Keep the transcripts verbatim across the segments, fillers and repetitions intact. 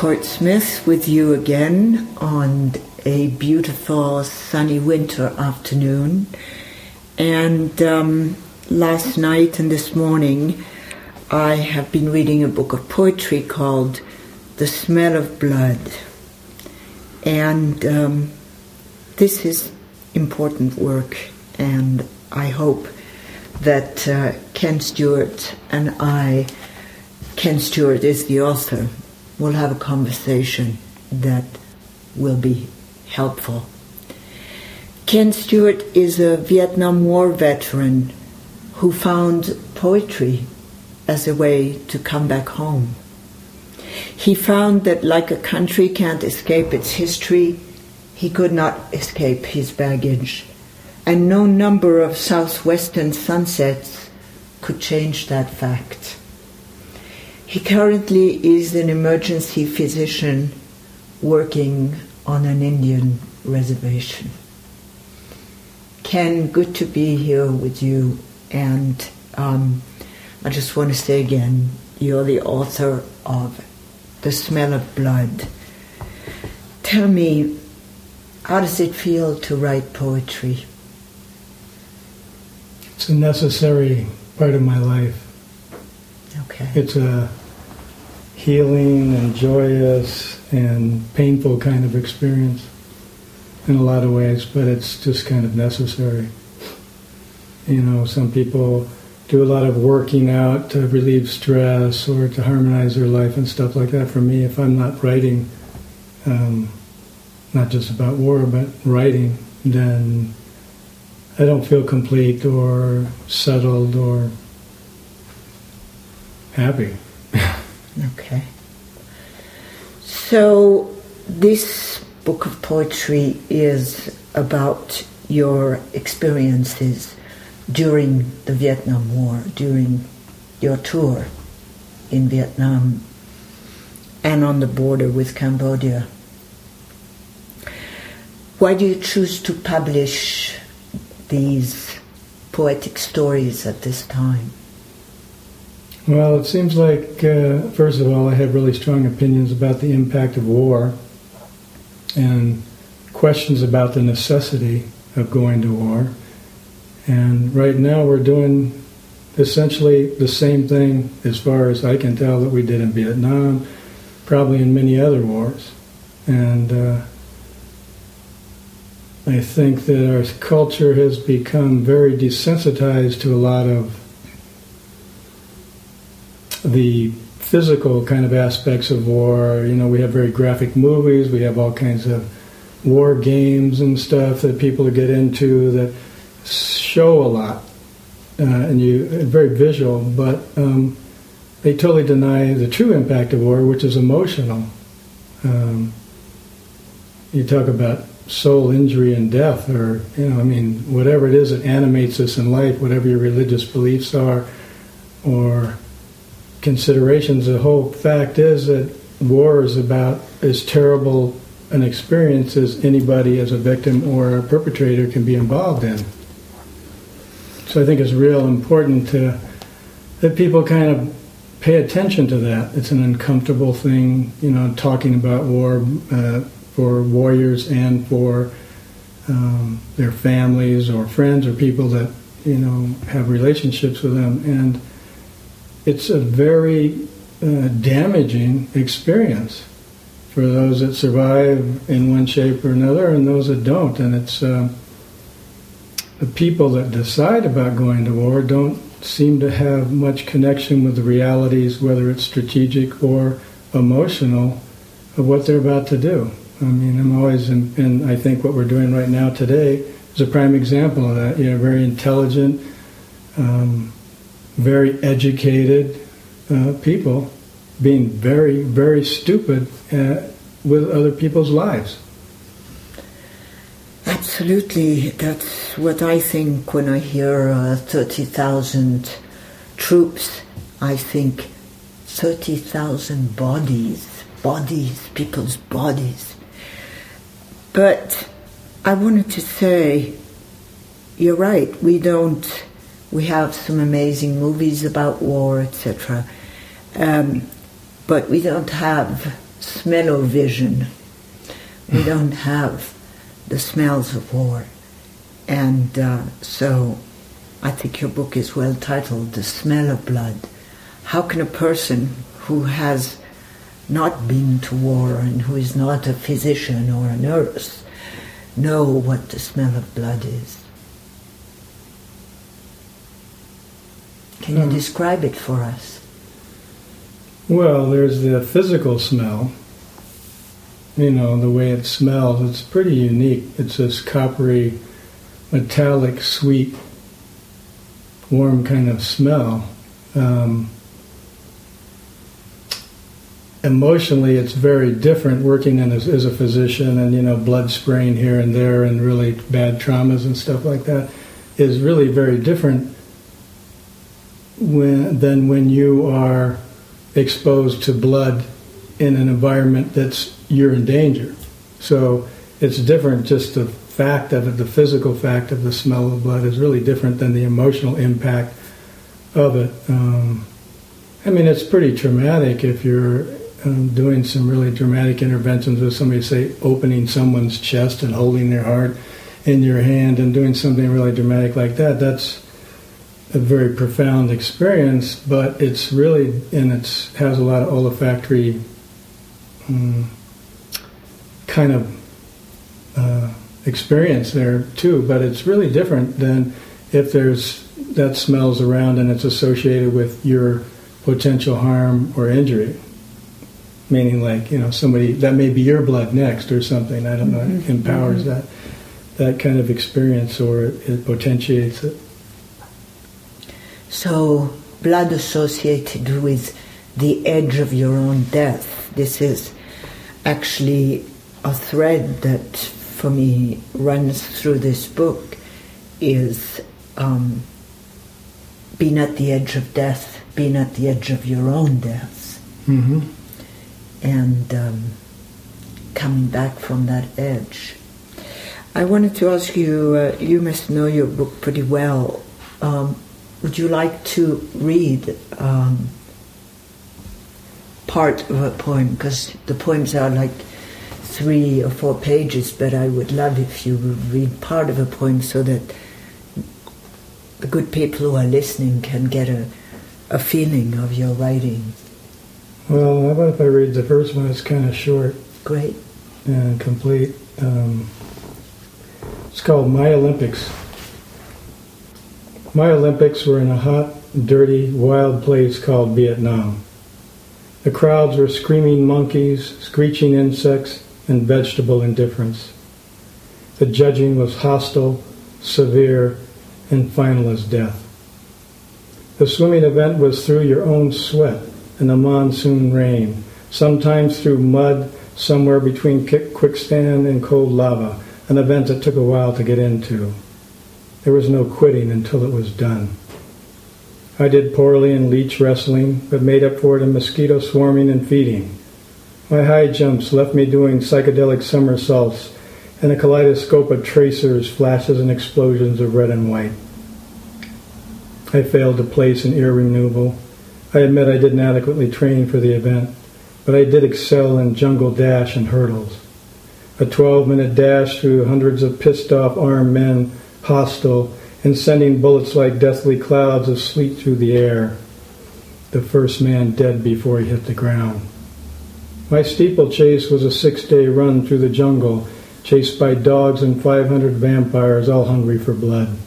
Court Smith with you again on a beautiful sunny winter afternoon. And um, last night and this morning I have been reading a book of poetry called The Smell of Blood. And um, this is important work, and I hope that uh, Ken Stewart and I, Ken Stewart is the author, will have a conversation that will be helpful. Ken Stewart is a Vietnam War veteran who found poetry as a way to come back home. He found that like a country can't escape its history, he could not escape his baggage. And no number of southwestern sunsets could change that fact. He currently is an emergency physician working on an Indian reservation. Ken, good to be here with you, and um, I just want to say again, you're the author of The Smell of Blood. Tell me, how does it feel to write poetry? It's a necessary part of my life. Okay. It's a healing and joyous and painful kind of experience in a lot of ways, but it's just kind of necessary. You know, some people do a lot of working out to relieve stress or to harmonize their life and stuff like that. For me, if I'm not writing, um, not just about war, but writing, then I don't feel complete or settled or happy. Okay. So this book of poetry is about your experiences during the Vietnam War, during your tour in Vietnam and on the border with Cambodia. Why do you choose to publish these poetic stories at this time? Well, it seems like, uh, first of all, I have really strong opinions about the impact of war and questions about the necessity of going to war. And right now we're doing essentially the same thing, as far as I can tell, that we did in Vietnam, probably in many other wars. And uh, I think that our culture has become very desensitized to a lot of the physical kind of aspects of war. You know, we have very graphic movies, we have all kinds of war games and stuff that people get into that show a lot, uh, and you very visual, but um, they totally deny the true impact of war, which is emotional. Um, you talk about soul injury and death, or, you know, I mean, whatever it is that animates us in life, whatever your religious beliefs are, or considerations, the whole fact is that war is about as terrible an experience as anybody as a victim or a perpetrator can be involved in. So I think it's real important to, that people kind of pay attention to that. It's an uncomfortable thing, you know, talking about war uh, for warriors and for um, their families or friends or people that, you know, have relationships with them. And it's a very uh, damaging experience for those that survive in one shape or another and those that don't. And it's uh, the people that decide about going to war don't seem to have much connection with the realities, whether it's strategic or emotional, of what they're about to do. I mean, I'm always, in, and I think what we're doing right now today is a prime example of that. You know, very intelligent, um, very educated uh, people being very, very stupid uh, with other people's lives. Absolutely. That's what I think when I hear uh, thirty thousand troops. I think thirty thousand bodies, bodies, people's bodies. But I wanted to say, you're right, we don't... We have some amazing movies about war, et cetera, um, but we don't have smell-o-vision. We don't have the smells of war. And uh, so I think your book is well titled, The Smell of Blood. How can a person who has not been to war and who is not a physician or a nurse know what the smell of blood is? Can you um, describe it for us? Well, there's the physical smell. You know, the way it smells, it's pretty unique. It's this coppery, metallic, sweet, warm kind of smell. Um, emotionally, it's very different working in as, as a physician, and, you know, blood spraying here and there and really bad traumas and stuff like that is really very different when, than when you are exposed to blood in an environment that's you're in danger. So it's different. Just the fact of it, the physical fact of the smell of blood is really different than the emotional impact of it. Um, I mean, it's pretty traumatic if you're um, doing some really dramatic interventions with somebody, say, opening someone's chest and holding their heart in your hand and doing something really dramatic like that. That's a very profound experience, but it's really, and it has a lot of olfactory um, kind of uh, experience there too, but it's really different than if there's that smells around and it's associated with your potential harm or injury. Meaning, like, you know, somebody, that may be your blood next or something, I don't know, mm-hmm. it empowers mm-hmm. that that kind of experience, or it, it potentiates it. So, blood associated with the edge of your own death. This is actually a thread that, for me, runs through this book, is um, being at the edge of death, being at the edge of your own death, mm-hmm. and um, coming back from that edge. I wanted to ask you, uh, you must know your book pretty well. Um, Would you like to read um, part of a poem? Because the poems are like three or four pages, but I would love if you would read part of a poem so that the good people who are listening can get a, a feeling of your writing. Well, how about if I read the first one? It's kind of short. Great. And complete. Um, it's called My Olympics. My Olympics were in a hot, dirty, wild place called Vietnam. The crowds were screaming monkeys, screeching insects, and vegetable indifference. The judging was hostile, severe, and final as death. The swimming event was through your own sweat and the monsoon rain, sometimes through mud somewhere between quicksand and cold lava, an event that took a while to get into. There was no quitting until it was done. I did poorly in leech wrestling, but made up for it in mosquito swarming and feeding. My high jumps left me doing psychedelic somersaults and a kaleidoscope of tracers, flashes, and explosions of red and white. I failed to place in ear removal. I admit I didn't adequately train for the event, but I did excel in jungle dash and hurdles. A twelve-minute dash through hundreds of pissed-off armed men, hostile, and sending bullets like deathly clouds of sleet through the air, the first man dead before he hit the ground. My steeplechase was a six-day run through the jungle, chased by dogs and five hundred vampires, all hungry for blood.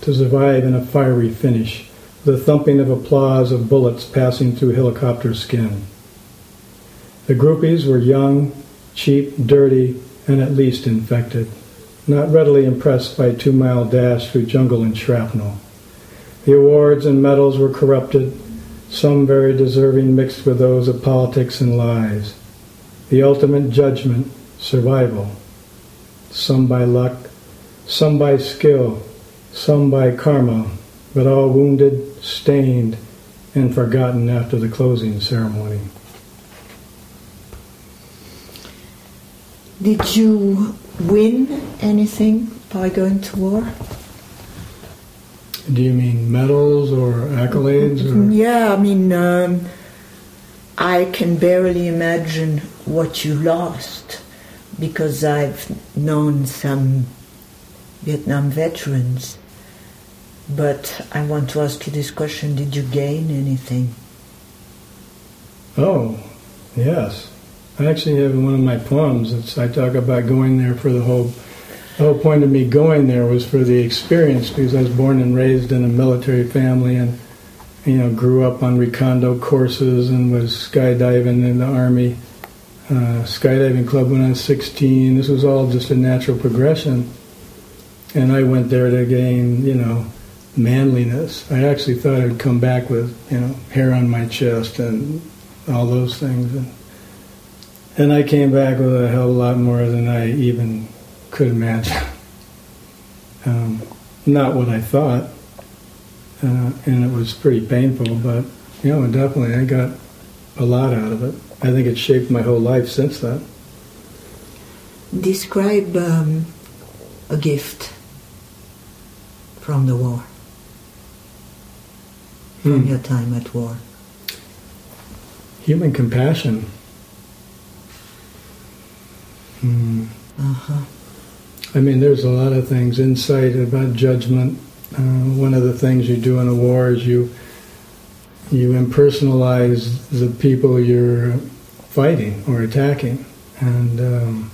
To survive in a fiery finish, the thumping of applause of bullets passing through helicopter skin. The groupies were young, cheap, dirty, and at least infected. Not readily impressed by a two-mile dash through jungle and shrapnel. The awards and medals were corrupted, some very deserving mixed with those of politics and lies. The ultimate judgment, survival. Some by luck, some by skill, some by karma, but all wounded, stained, and forgotten after the closing ceremony. Did you win anything by going to war? Do you mean medals or accolades? Or? Yeah, I mean, um, I can barely imagine what you lost, because I've known some Vietnam veterans. But I want to ask you this question, did you gain anything? Oh, yes. I actually have one of my poems. It's, I talk about going there for the whole... The whole point of me going there was for the experience, because I was born and raised in a military family and, you know, grew up on Recondo courses and was skydiving in the Army. Uh, skydiving club when I was sixteen. This was all just a natural progression. And I went there to gain, you know, manliness. I actually thought I'd come back with, you know, hair on my chest and all those things. And, and I came back with a hell of a lot more than I even could imagine. Um, not what I thought. Uh, and it was pretty painful, but, you know, definitely I got a lot out of it. I think it shaped my whole life since that. Describe um, a gift from the war, from hmm. your time at war. Human compassion. Hmm. Uh-huh. I mean, there's a lot of things, insight about judgment. Uh, one of the things you do in a war is you you impersonalize the people you're fighting or attacking. And um,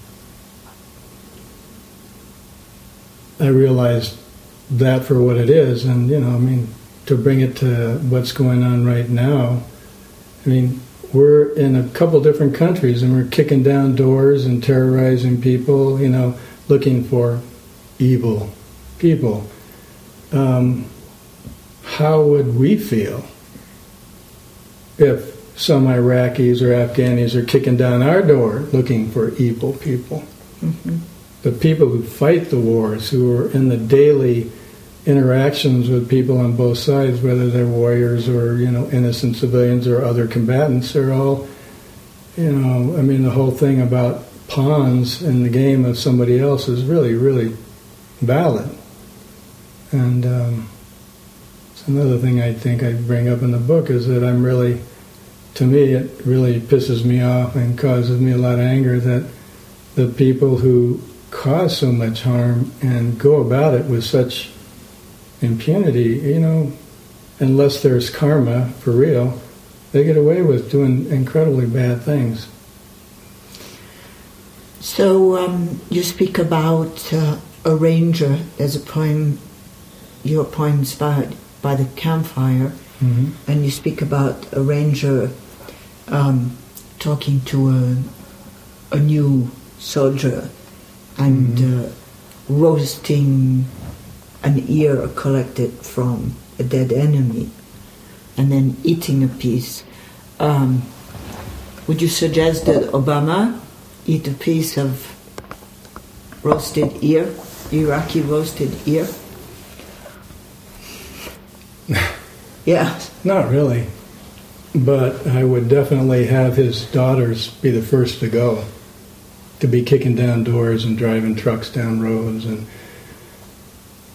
I realized that for what it is. And, you know, I mean, to bring it to what's going on right now, I mean, we're in a couple different countries and we're kicking down doors and terrorizing people, you know, looking for evil people. Um, how would we feel if some Iraqis or Afghanis are kicking down our door looking for evil people? Mm-hmm. The people who fight the wars, who are in the daily interactions with people on both sides, whether they're warriors or, you know, innocent civilians or other combatants, they're all, you know, I mean, the whole thing about pawns in the game of somebody else is really, really valid. And um, it's another thing I think I bring up in the book is that I'm really, to me, it really pisses me off and causes me a lot of anger that the people who cause so much harm and go about it with such impunity, you know, unless there's karma for real, they get away with doing incredibly bad things. So um, you speak about uh, a ranger. There's a poem, your poem inspired by the campfire, mm-hmm. and you speak about a ranger um, talking to a, a new soldier and mm-hmm. uh, roasting an ear collected from a dead enemy and then eating a piece. Um, would you suggest that Obama eat a piece of roasted ear, Iraqi roasted ear? Yeah. Not really. But I would definitely have his daughters be the first to go, to be kicking down doors and driving trucks down roads and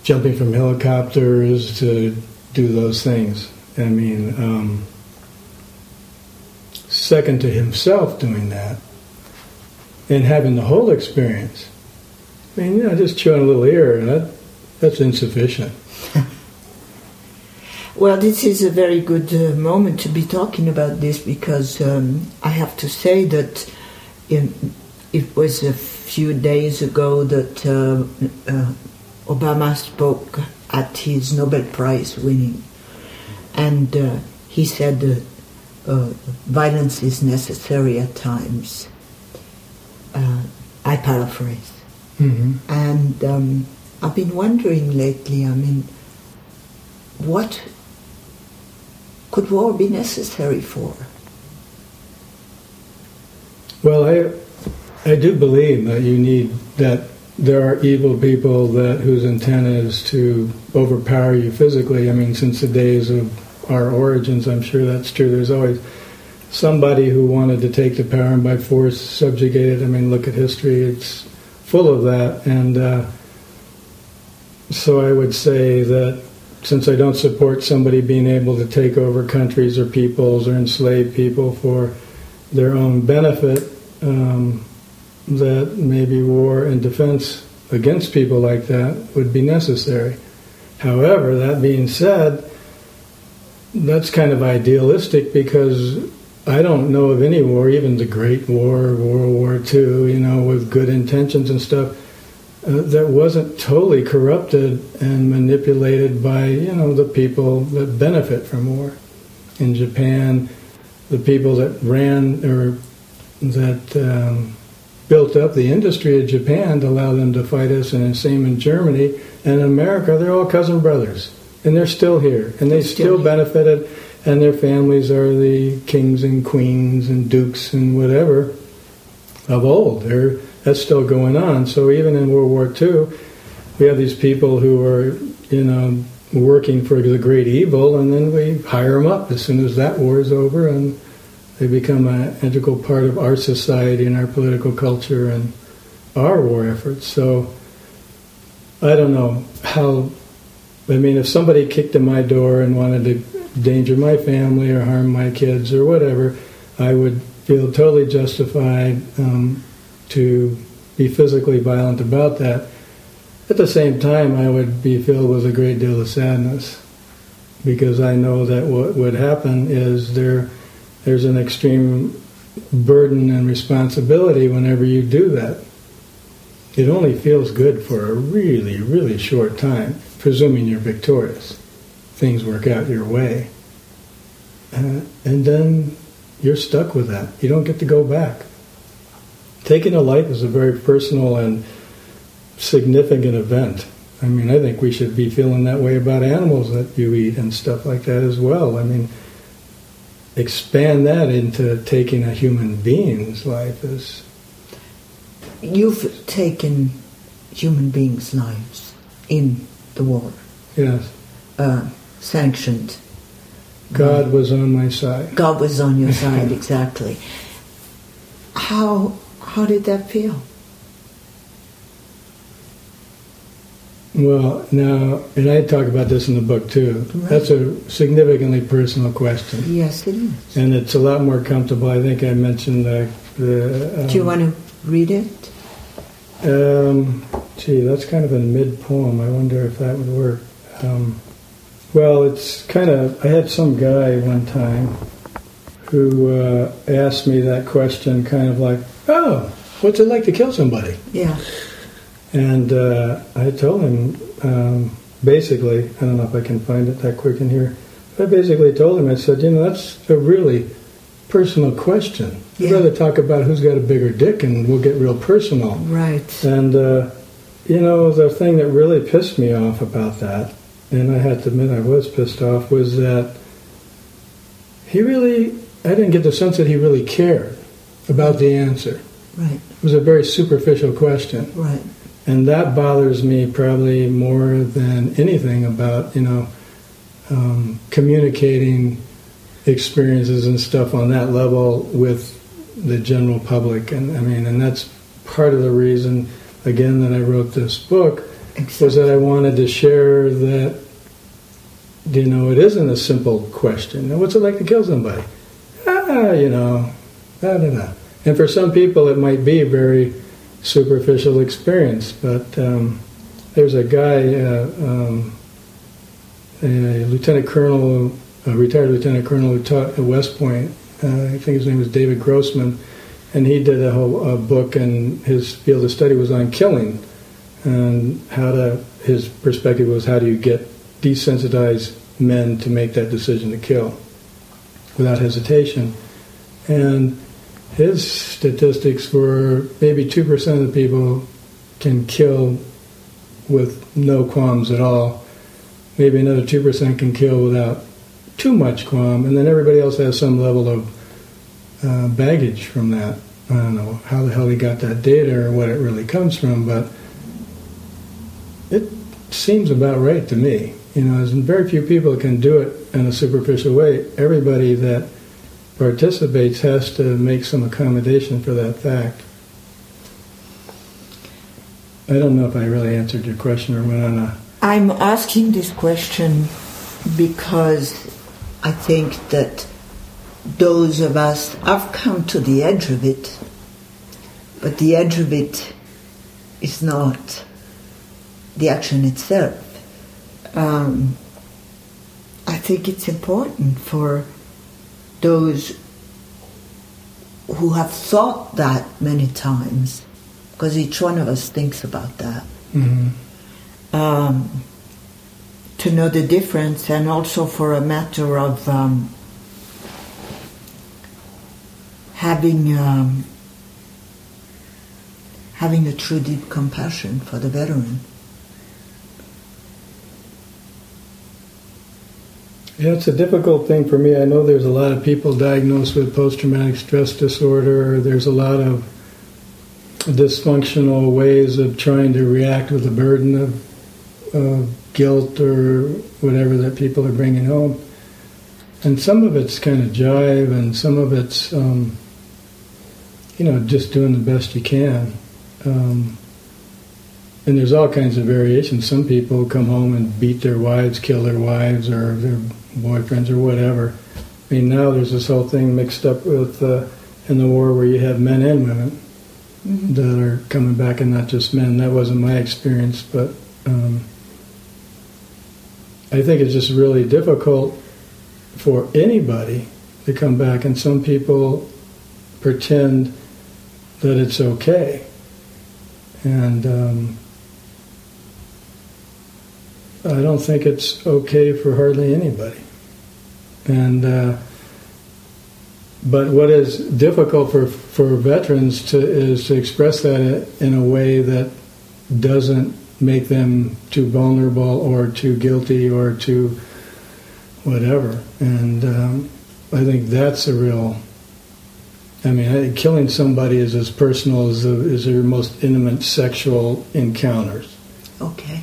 jumping from helicopters to do those things. I mean, um, second to himself doing that and having the whole experience. I mean, you know, just chewing a little ear, that, that's insufficient. Well, this is a very good uh, moment to be talking about this because um, I have to say that in, it was a few days ago that uh, uh, Obama spoke at his Nobel Prize winning, and uh, he said that uh, violence is necessary at times. Uh, I paraphrase. Mm-hmm. And um, I've been wondering lately, I mean, what could war be necessary for? Well, I, I do believe that you need, that there are evil people that whose intent is to overpower you physically. I mean, since the days of our origins, I'm sure that's true. There's always somebody who wanted to take the power and by force subjugate it. I mean, look at history. It's full of that. And uh, so I would say that since I don't support somebody being able to take over countries or peoples or enslave people for their own benefit, um, that maybe war and defense against people like that would be necessary. However, that being said, that's kind of idealistic, because I don't know of any war, even the Great War, World War Two, you know, with good intentions and stuff, uh, that wasn't totally corrupted and manipulated by, you know, the people that benefit from war. In Japan, the people that ran or that um, built up the industry of Japan to allow them to fight us, and the same in Germany. And in America, they're all cousin brothers, and they're still here, and they still benefited. And their families are the kings and queens and dukes and whatever of old. They're, that's still going on. So even in World War Two, we have these people who are, you know, working for the great evil, and then we hire them up as soon as that war is over, and they become an integral part of our society and our political culture and our war efforts. So I don't know how... I mean, if somebody kicked in my door and wanted to danger my family or harm my kids or whatever, I would feel totally justified um, to be physically violent about that. At the same time, I would be filled with a great deal of sadness, because I know that what would happen is there, there's an extreme burden and responsibility whenever you do that. It only feels good for a really, really short time, presuming you're victorious. Things work out your way, uh, and then you're stuck with that. You don't get to go back. Taking a life is a very personal and significant event. I mean, I think we should be feeling that way about animals that you eat and stuff like that as well. I mean, expand that into taking a human being's life is... You've taken human beings' lives in the war. Yes. Uh, sanctioned. God was on my side. God was on your side, exactly. How how did that feel? Well, now, and I talk about this in the book too. Right. That's a significantly personal question. Yes, it is. And it's a lot more comfortable. I think I mentioned the... the um, do you want to read it? Um, gee, that's kind of a mid-poem. I wonder if that would work. Um, Well, it's kind of, I had some guy one time who uh, asked me that question, kind of like, oh, what's it like to kill somebody? Yeah. And uh, I told him, um, basically, I don't know if I can find it that quick in here, but I basically told him, I said, you know, that's a really personal question. Yeah. I'd rather talk about who's got a bigger dick and we'll get real personal. Right. And, uh, you know, the thing that really pissed me off about that, and I had to admit I was pissed off, was that he really, I didn't get the sense that he really cared about the answer. Right. It was a very superficial question. Right. And that bothers me probably more than anything about, you know, um, communicating experiences and stuff on that level with the general public. And I mean, and that's part of the reason, again, that I wrote this book. Exactly. Was that I wanted to share that, you know, it isn't a simple question. Now, what's it like to kill somebody? Ah, you know, I don't know. And for some people, it might be a very superficial experience. But um, there's a guy, uh, um, a lieutenant colonel, a retired lieutenant colonel who taught at West Point. Uh, I think his name was David Grossman, and he did a whole a book, and his field of study was on killing. And how to, his perspective was, how do you get desensitized men to make that decision to kill without hesitation? And his statistics were maybe two percent of the people can kill with no qualms at all. Maybe another two percent can kill without too much qualm. And then everybody else has some level of uh, baggage from that. I don't know how the hell he got that data or what it really comes from, but it seems about right to me. You know, there's very few people that can do it in a superficial way. Everybody that participates has to make some accommodation for that fact. I don't know if I really answered your question or went on a I'm asking this question because I think that those of us have come to the edge of it, but the edge of it is not the action itself. Um, I think it's important for those who have thought that many times, because each one of us thinks about that, mm-hmm. um, to know the difference, and also for a matter of um, having um, having a true deep compassion for the veteran. Yeah, it's a difficult thing for me. I know there's a lot of people diagnosed with post-traumatic stress disorder. There's a lot of dysfunctional ways of trying to react with the burden of, of guilt or whatever that people are bringing home. And some of it's kind of jive, and some of it's, um, you know, just doing the best you can. Um, and there's all kinds of variations. Some people come home and beat their wives, kill their wives, or their boyfriends or whatever. I mean, now there's this whole thing mixed up with uh, in the war where you have men and women mm-hmm. that are coming back, and not just men. That wasn't my experience, but um, I think it's just really difficult for anybody to come back, and some people pretend that it's okay. And um, I don't think it's okay for hardly anybody. And uh, but what is difficult for, for veterans to is to express that in a way that doesn't make them too vulnerable or too guilty or too whatever. And um, I think that's a real... I mean, I think killing somebody is as personal as the, as your most intimate sexual encounters. Okay.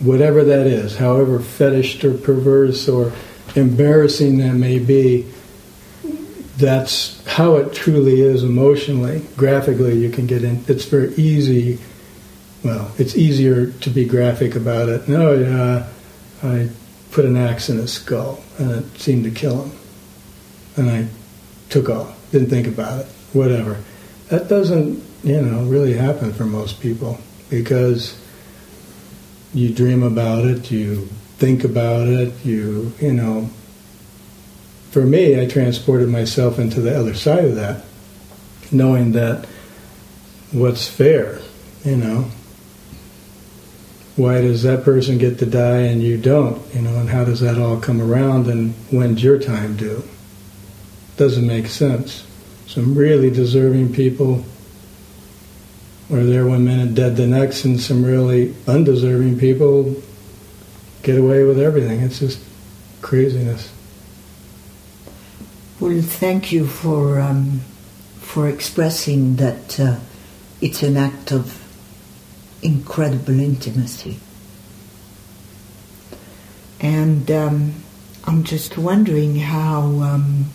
Whatever that is, however fetished or perverse or embarrassing that may be, that's how it truly is emotionally. Graphically, you can get in. It's very easy. Well, it's easier to be graphic about it. No, yeah, I put an axe in his skull, and it seemed to kill him. And I took off. Didn't think about it, whatever. That doesn't, you know, really happen for most people, because you dream about it, you think about it, you, you know. For me, I transported myself into the other side of that, knowing that what's fair, you know. Why does that person get to die and you don't, you know, and how does that all come around, and when's your time due? Doesn't make sense. Some really deserving people are there one minute, dead the next, and some really undeserving people get away with everything. It's just craziness. Well, thank you for um, for expressing that uh, it's an act of incredible intimacy. And um, I'm just wondering how... Um,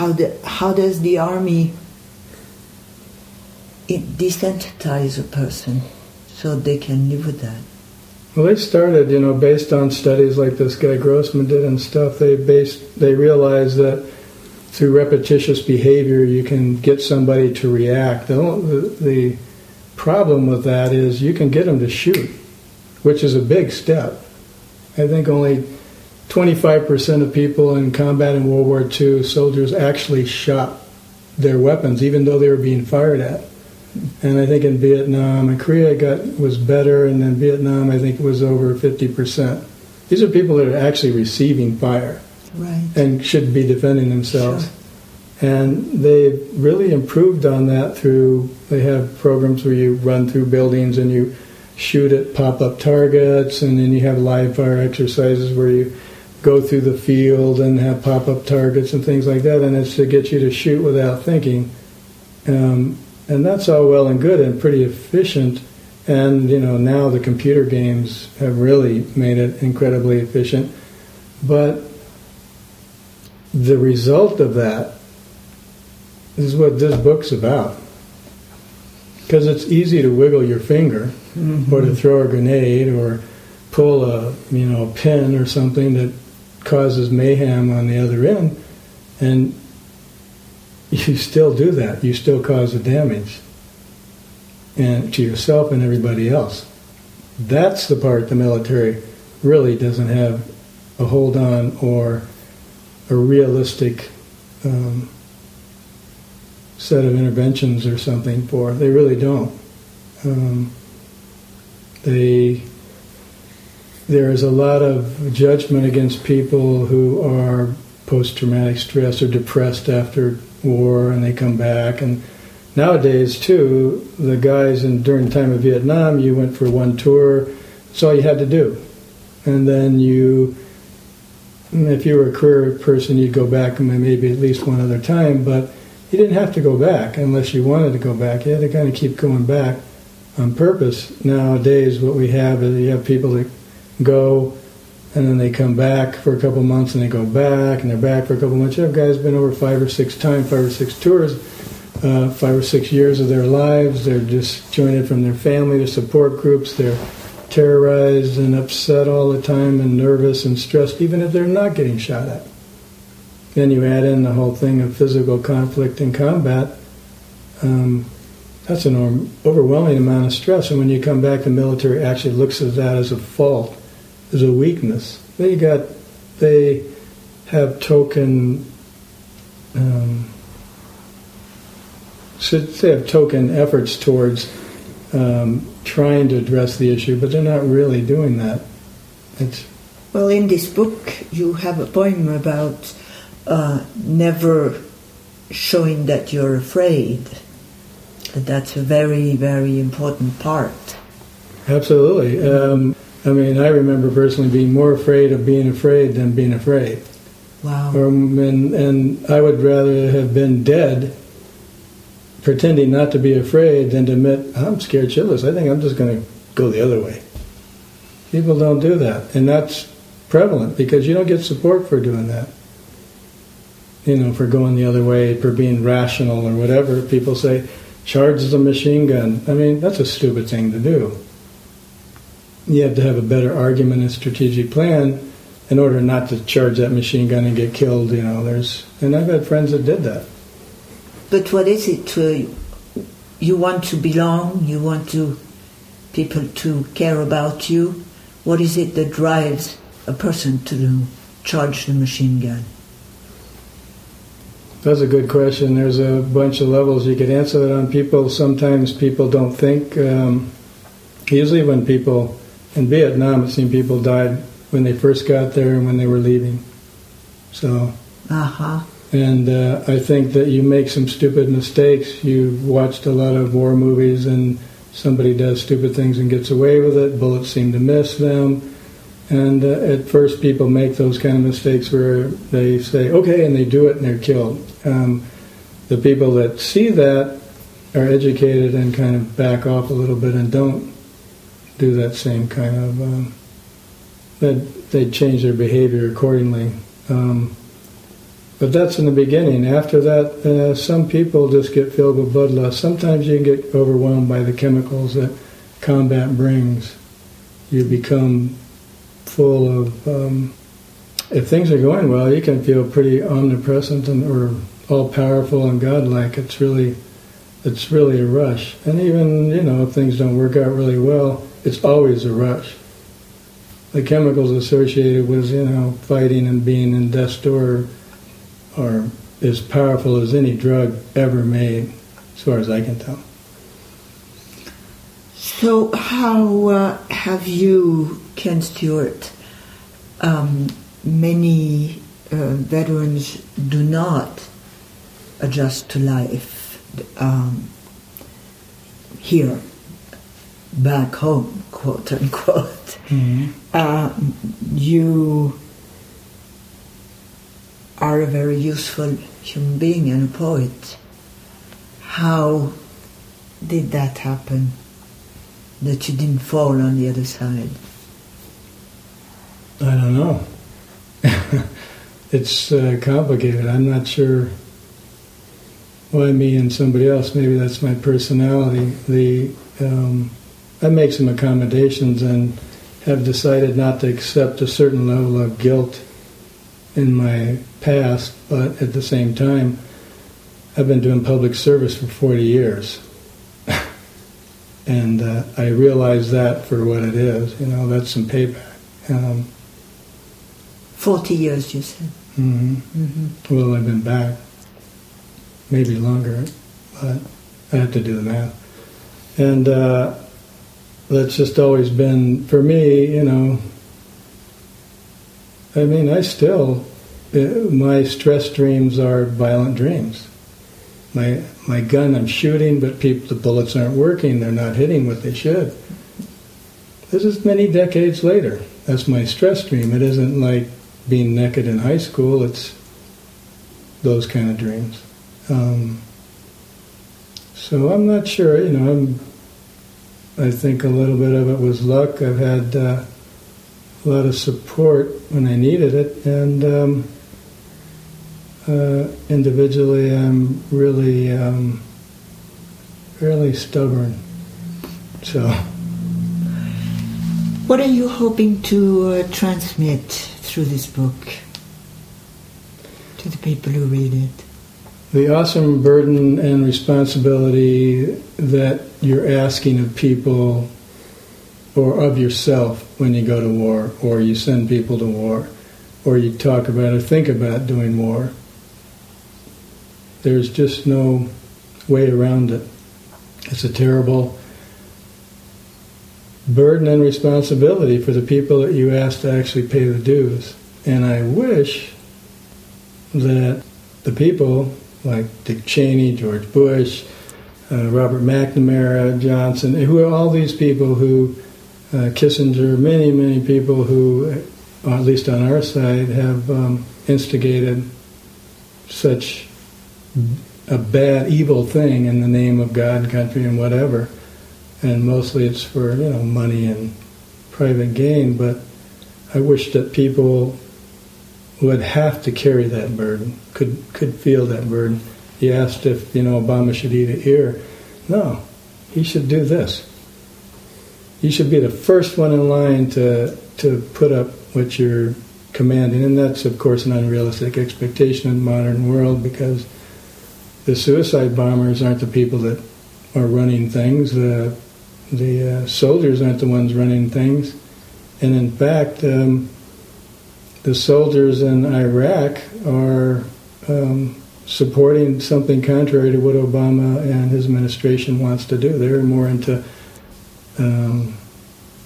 How, the, how does the army desensitize a person so they can live with that? Well, they started, you know, based on studies like this guy Grossman did and stuff. They based, they realized that through repetitious behavior, you can get somebody to react. The, the problem with that is you can get them to shoot, which is a big step. I think only twenty-five percent of people in combat in World War Two, soldiers actually shot their weapons, even though they were being fired at. And I think in Vietnam and Korea, it got, was better, and then Vietnam, I think, it was over fifty percent. These are people that are actually receiving fire, right, and should be defending themselves. Sure. And they really improved on that through, they have programs where you run through buildings and you shoot at pop-up targets, and then you have live fire exercises where you go through the field and have pop-up targets and things like that, and it's to get you to shoot without thinking. Um, and that's all well and good and pretty efficient, and, you know, now the computer games have really made it incredibly efficient. But the result of that is what this book's about. because it's easy to wiggle your finger, mm-hmm. or to throw a grenade or pull a you know a pin or something that causes mayhem on the other end, and you still do that. You still cause the damage, and to yourself and everybody else. That's the part the military really doesn't have a hold on, or a realistic um, set of interventions or something for. They really don't. Um, they there is a lot of judgment against people who are post-traumatic stress or depressed after war, and they come back. And nowadays, too, the guys in, during the time of Vietnam, you went for one tour. That's all you had to do. And then you, if you were a career person, you'd go back maybe at least one other time, but you didn't have to go back unless you wanted to go back. You had to kind of keep going back on purpose. Nowadays, what we have is you have people that go, and then they come back for a couple months, and they go back, and they're back for a couple months. You have guys been over five or six times, five or six tours, uh, five or six years of their lives. They're disjointed from their family, their support groups. They're terrorized and upset all the time and nervous and stressed, even if they're not getting shot at. Then you add in the whole thing of physical conflict and combat. Um, that's an overwhelming amount of stress. And when you come back, the military actually looks at that as a fault, as a weakness. They got, they have token, um, they have token efforts towards um, trying to address the issue, but they're not really doing that. It's well, in this book, you have a poem about uh, never showing that you're afraid. And that's a very, very important part. Absolutely. Um, I mean, I remember personally being more afraid of being afraid than being afraid. Wow. Um, and, and I would rather have been dead pretending not to be afraid than to admit, I'm scared shitless. I think I'm just going to go the other way. People don't do that. And that's prevalent because you don't get support for doing that. You know, for going the other way, for being rational or whatever. People say, charge the machine gun. I mean, that's a stupid thing to do. You have to have a better argument and strategic plan in order not to charge that machine gun and get killed. You know, there's, and I've had friends that did that. But what is it? Uh, you want to belong, you want to people to care about you. What is it that drives a person to charge the machine gun? That's a good question. There's a bunch of levels you could answer that on people. Sometimes people don't think. Um, usually when people, in Vietnam, it seemed people died when they first got there and when they were leaving. So. Uh-huh. And uh, I think that you make some stupid mistakes. You've watched a lot of war movies, and somebody does stupid things and gets away with it. Bullets seem to miss them. And uh, at first people make those kind of mistakes where they say, okay, and they do it and they're killed. Um, the people that see that are educated and kind of back off a little bit and don't do that same kind of... Um, that they change their behavior accordingly. Um, But that's in the beginning. After that, uh, some people just get filled with bloodlust. Sometimes you can get overwhelmed by the chemicals that combat brings. You become full of... Um, if things are going well, you can feel pretty omnipresent and or all-powerful and godlike. It's really, it's really a rush. And even, you know, if things don't work out really well, it's always a rush. The chemicals associated with, you know, fighting and being in death's door are as powerful as any drug ever made, as far as I can tell. So how uh, have you, Ken Stewart, um, many uh, veterans do not adjust to life um, here, back home, quote unquote. Mm-hmm. uh, you... are a very useful human being and a poet. How did that happen, that you didn't fall on the other side? I don't know. It's uh, complicated. I'm not sure why me and somebody else? Maybe that's my personality. The um, I make some accommodations and have decided not to accept a certain level of guilt in my past, but at the same time, I've been doing public service for forty years. And uh, I realize that for what it is. You know, that's some payback. Um, forty years, you said? Mm-hmm. Mm-hmm. Well, I've been back. Maybe longer, but I have to do the math. And uh, that's just always been, for me, you know, I mean, I still, my stress dreams are violent dreams. My my gun, I'm shooting, but people, the bullets aren't working. They're not hitting what they should. This is many decades later. That's my stress dream. It isn't like being naked in high school. It's those kind of dreams. Um, so I'm not sure. You know, I'm, I think a little bit of it was luck. I've had uh, a lot of support when I needed it, and um, uh, individually, I'm really, um, really stubborn. So, what are you hoping to uh, transmit through this book to the people who read it? The awesome burden and responsibility that you're asking of people or of yourself when you go to war, or you send people to war, or you talk about or think about doing war. There's just no way around it. It's a terrible burden and responsibility for the people that you ask to actually pay the dues. And I wish that the people like Dick Cheney, George Bush, uh, Robert McNamara, Johnson, who are all these people who, uh, Kissinger, many, many people who, at least on our side, have um, instigated such a bad, evil thing in the name of God, country, and whatever. And mostly it's for, you know, money and private gain, but I wish that people would have to carry that burden, could could feel that burden. He asked if, you know, Obama should eat an ear. No, he should do this. He should be the first one in line to to put up what you're commanding. And that's, of course, an unrealistic expectation in the modern world, because the suicide bombers aren't the people that are running things. The, the uh, soldiers aren't the ones running things. And in fact, um, the soldiers in Iraq are um, supporting something contrary to what Obama and his administration wants to do. They're more into um,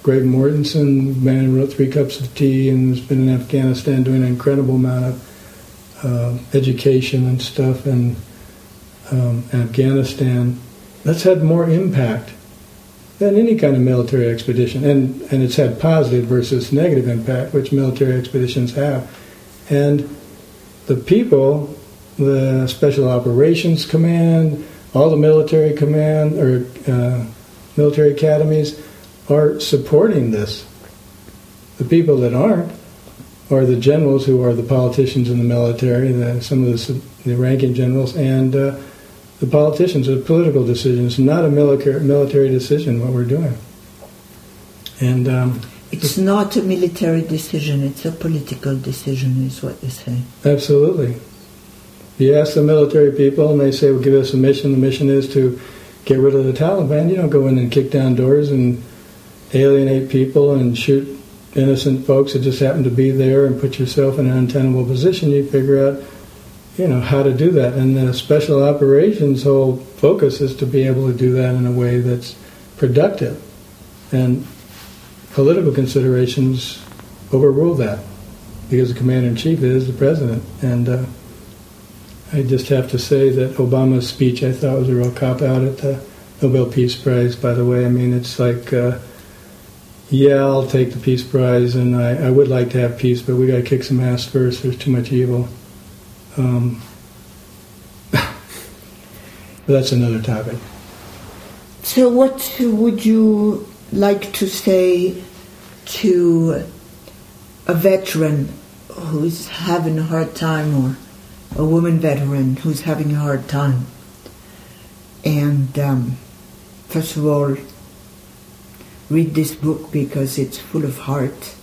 Greg Mortensen, man who wrote Three Cups of Tea and has been in Afghanistan doing an incredible amount of uh, education and stuff in um, Afghanistan. That's had more impact than any kind of military expedition, and, and it's had positive versus negative impact, which military expeditions have. And the people, the Special Operations Command, all the military command or uh, military academies are supporting this. The people that aren't are the generals, who are the politicians in the military, the, some of the, the ranking generals, and uh, the politicians. Are political decisions, not a military military decision, what we're doing. And um, it's not a military decision, it's a political decision, is what they say. Absolutely. You ask the military people, and they say, well, give us a mission. The mission is to get rid of the Taliban. You don't go in and kick down doors and alienate people and shoot innocent folks that just happen to be there and put yourself in an untenable position. You figure out, you know, how to do that. And the special operations whole focus is to be able to do that in a way that's productive. And political considerations overrule that, because the commander-in-chief is the president. And uh, I just have to say that Obama's speech, I thought, was a real cop-out at the Nobel Peace Prize, by the way. I mean, it's like, uh, yeah, I'll take the Peace Prize, and I, I would like to have peace, but we got to kick some ass first. There's too much evil. Um, that's another topic. So what would you like to say to a veteran who's having a hard time, or a woman veteran who's having a hard time? And um, first of all, read this book because it's full of heart,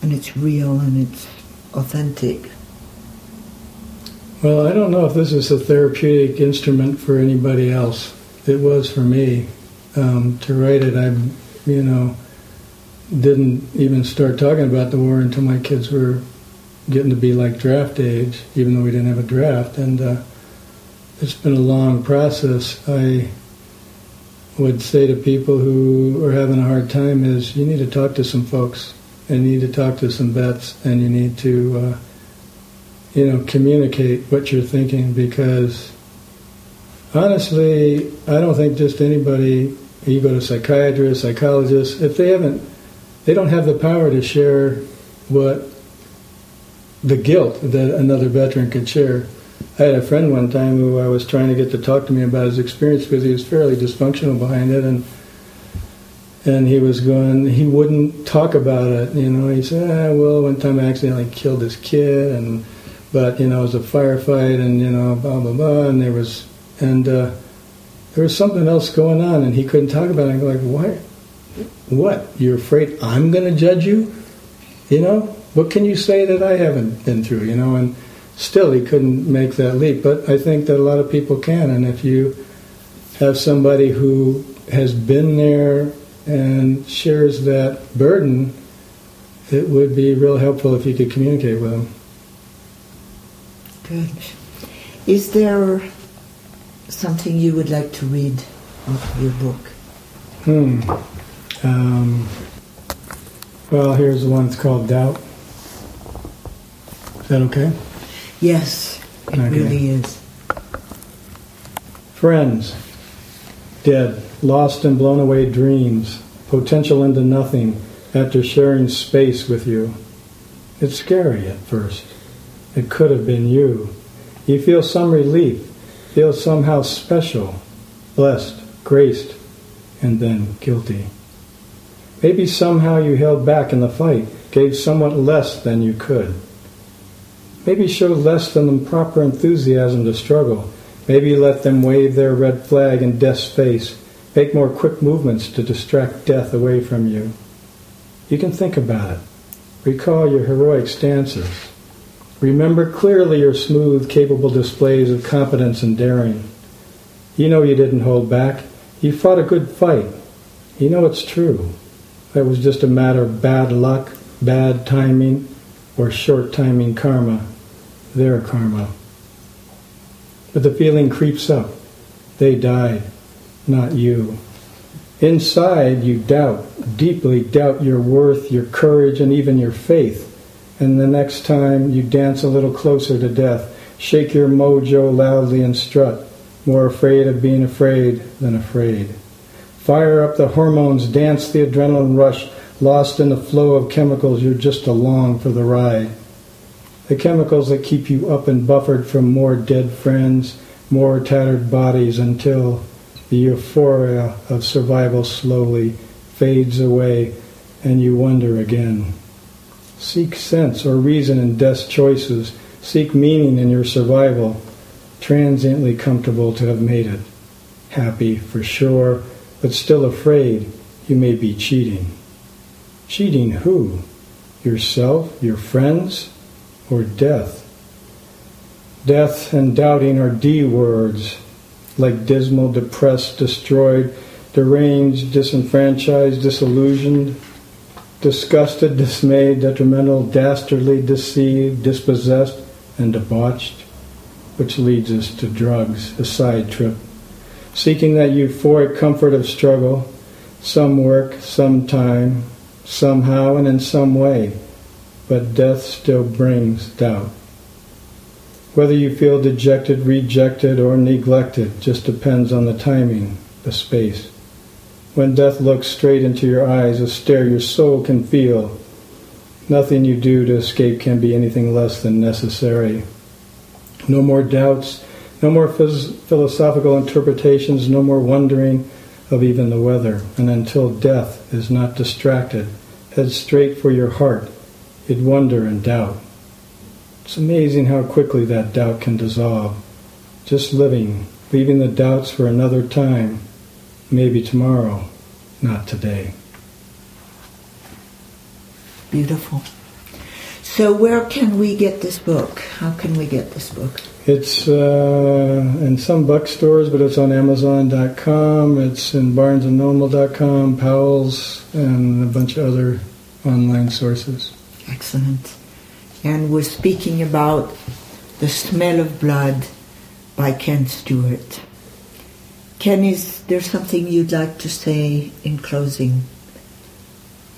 and it's real, and it's authentic. Well, I don't know if this is a therapeutic instrument for anybody else. It was for me. Um, to write it, I, you know, didn't even start talking about the war until my kids were getting to be like draft age, even though we didn't have a draft. And uh, it's been a long process. I would say to people who are having a hard time is, you need to talk to some folks, and you need to talk to some vets, and you need to... Uh, you know, communicate what you're thinking, because honestly, I don't think just anybody, you go to psychiatrists, psychologists, if they haven't, they don't have the power to share what the guilt that another veteran could share. I had a friend one time who I was trying to get to talk to me about his experience because he was fairly dysfunctional behind it, and and he was going, he wouldn't talk about it, you know. He said, ah, well, one time I accidentally killed this kid, and but, you know, it was a firefight, and, you know, blah, blah, blah, and there was, and uh, there was something else going on, and he couldn't talk about it. I'm like, why? What? You're afraid I'm going to judge you? You know? What can you say that I haven't been through, you know? And still, he couldn't make that leap, but I think that a lot of people can, and if you have somebody who has been there and shares that burden, it would be real helpful if you could communicate with them. Good. Is there something you would like to read out of your book? Hmm. Um, well, here's the one. It's called Doubt. Is that okay? Yes, it okay. really is. Friends, dead, lost and blown away dreams, potential into nothing after sharing space with you. It's scary at first. It could have been you. You feel some relief, feel somehow special, blessed, graced, and then guilty. Maybe somehow you held back in the fight, gave somewhat less than you could. Maybe showed less than the proper enthusiasm to struggle. Maybe let them wave their red flag in death's face, make more quick movements to distract death away from you. You can think about it. Recall your heroic stances. Remember clearly your smooth, capable displays of competence and daring. You know you didn't hold back. You fought a good fight. You know it's true. That was just a matter of bad luck, bad timing, or short-timing karma, their karma. But the feeling creeps up. They died, not you. Inside, you doubt, deeply doubt your worth, your courage, and even your faith. And the next time you dance a little closer to death, shake your mojo loudly and strut, more afraid of being afraid than afraid. Fire up the hormones, dance the adrenaline rush, lost in the flow of chemicals, you're just along for the ride. The chemicals that keep you up and buffered from more dead friends, more tattered bodies, until the euphoria of survival slowly fades away and you wonder again. Seek sense or reason in death's choices. Seek meaning in your survival. Transiently comfortable to have made it. Happy for sure, but still afraid you may be cheating. Cheating who? Yourself, your friends, or death? Death and doubting are D words, like dismal, depressed, destroyed, deranged, disenfranchised, disillusioned, disgusted, dismayed, detrimental, dastardly, deceived, dispossessed, and debauched, which leads us to drugs, a side trip. Seeking that euphoric comfort of struggle, some work, some time, somehow and in some way, but death still brings doubt. Whether you feel dejected, rejected, or neglected just depends on the timing, the space. When death looks straight into your eyes, a stare your soul can feel. Nothing you do to escape can be anything less than necessary. No more doubts, no more phys- philosophical interpretations, no more wondering of even the weather. And until death is not distracted, head straight for your heart, you'd wonder and doubt. It's amazing how quickly that doubt can dissolve. Just living, leaving the doubts for another time, maybe tomorrow, not today. Beautiful. So where can we get this book? How can we get this book? It's uh, in some bookstores, but it's on Amazon dot com. It's in Barnes and Noble dot com, Powell's, and a bunch of other online sources. Excellent. And we're speaking about The Smell of Blood by Ken Stewart. Ken, is there something you'd like to say in closing?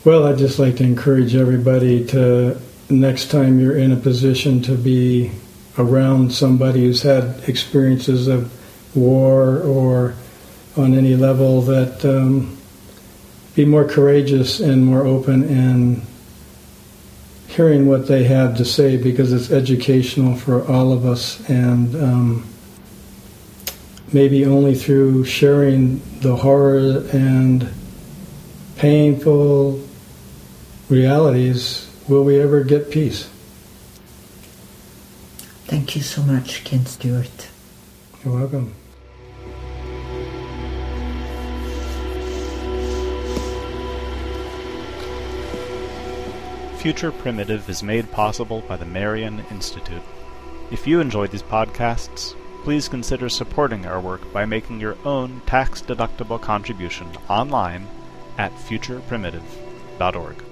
Well, I'd just like to encourage everybody to, next time you're in a position to be around somebody who's had experiences of war or on any level, that um, be more courageous and more open in hearing what they have to say, because it's educational for all of us. And um, maybe only through sharing the horror and painful realities will we ever get peace. Thank you so much, Ken Stewart. You're welcome. Future Primitive is made possible by the Marion Institute. If you enjoyed these podcasts, please consider supporting our work by making your own tax-deductible contribution online at future primitive dot org.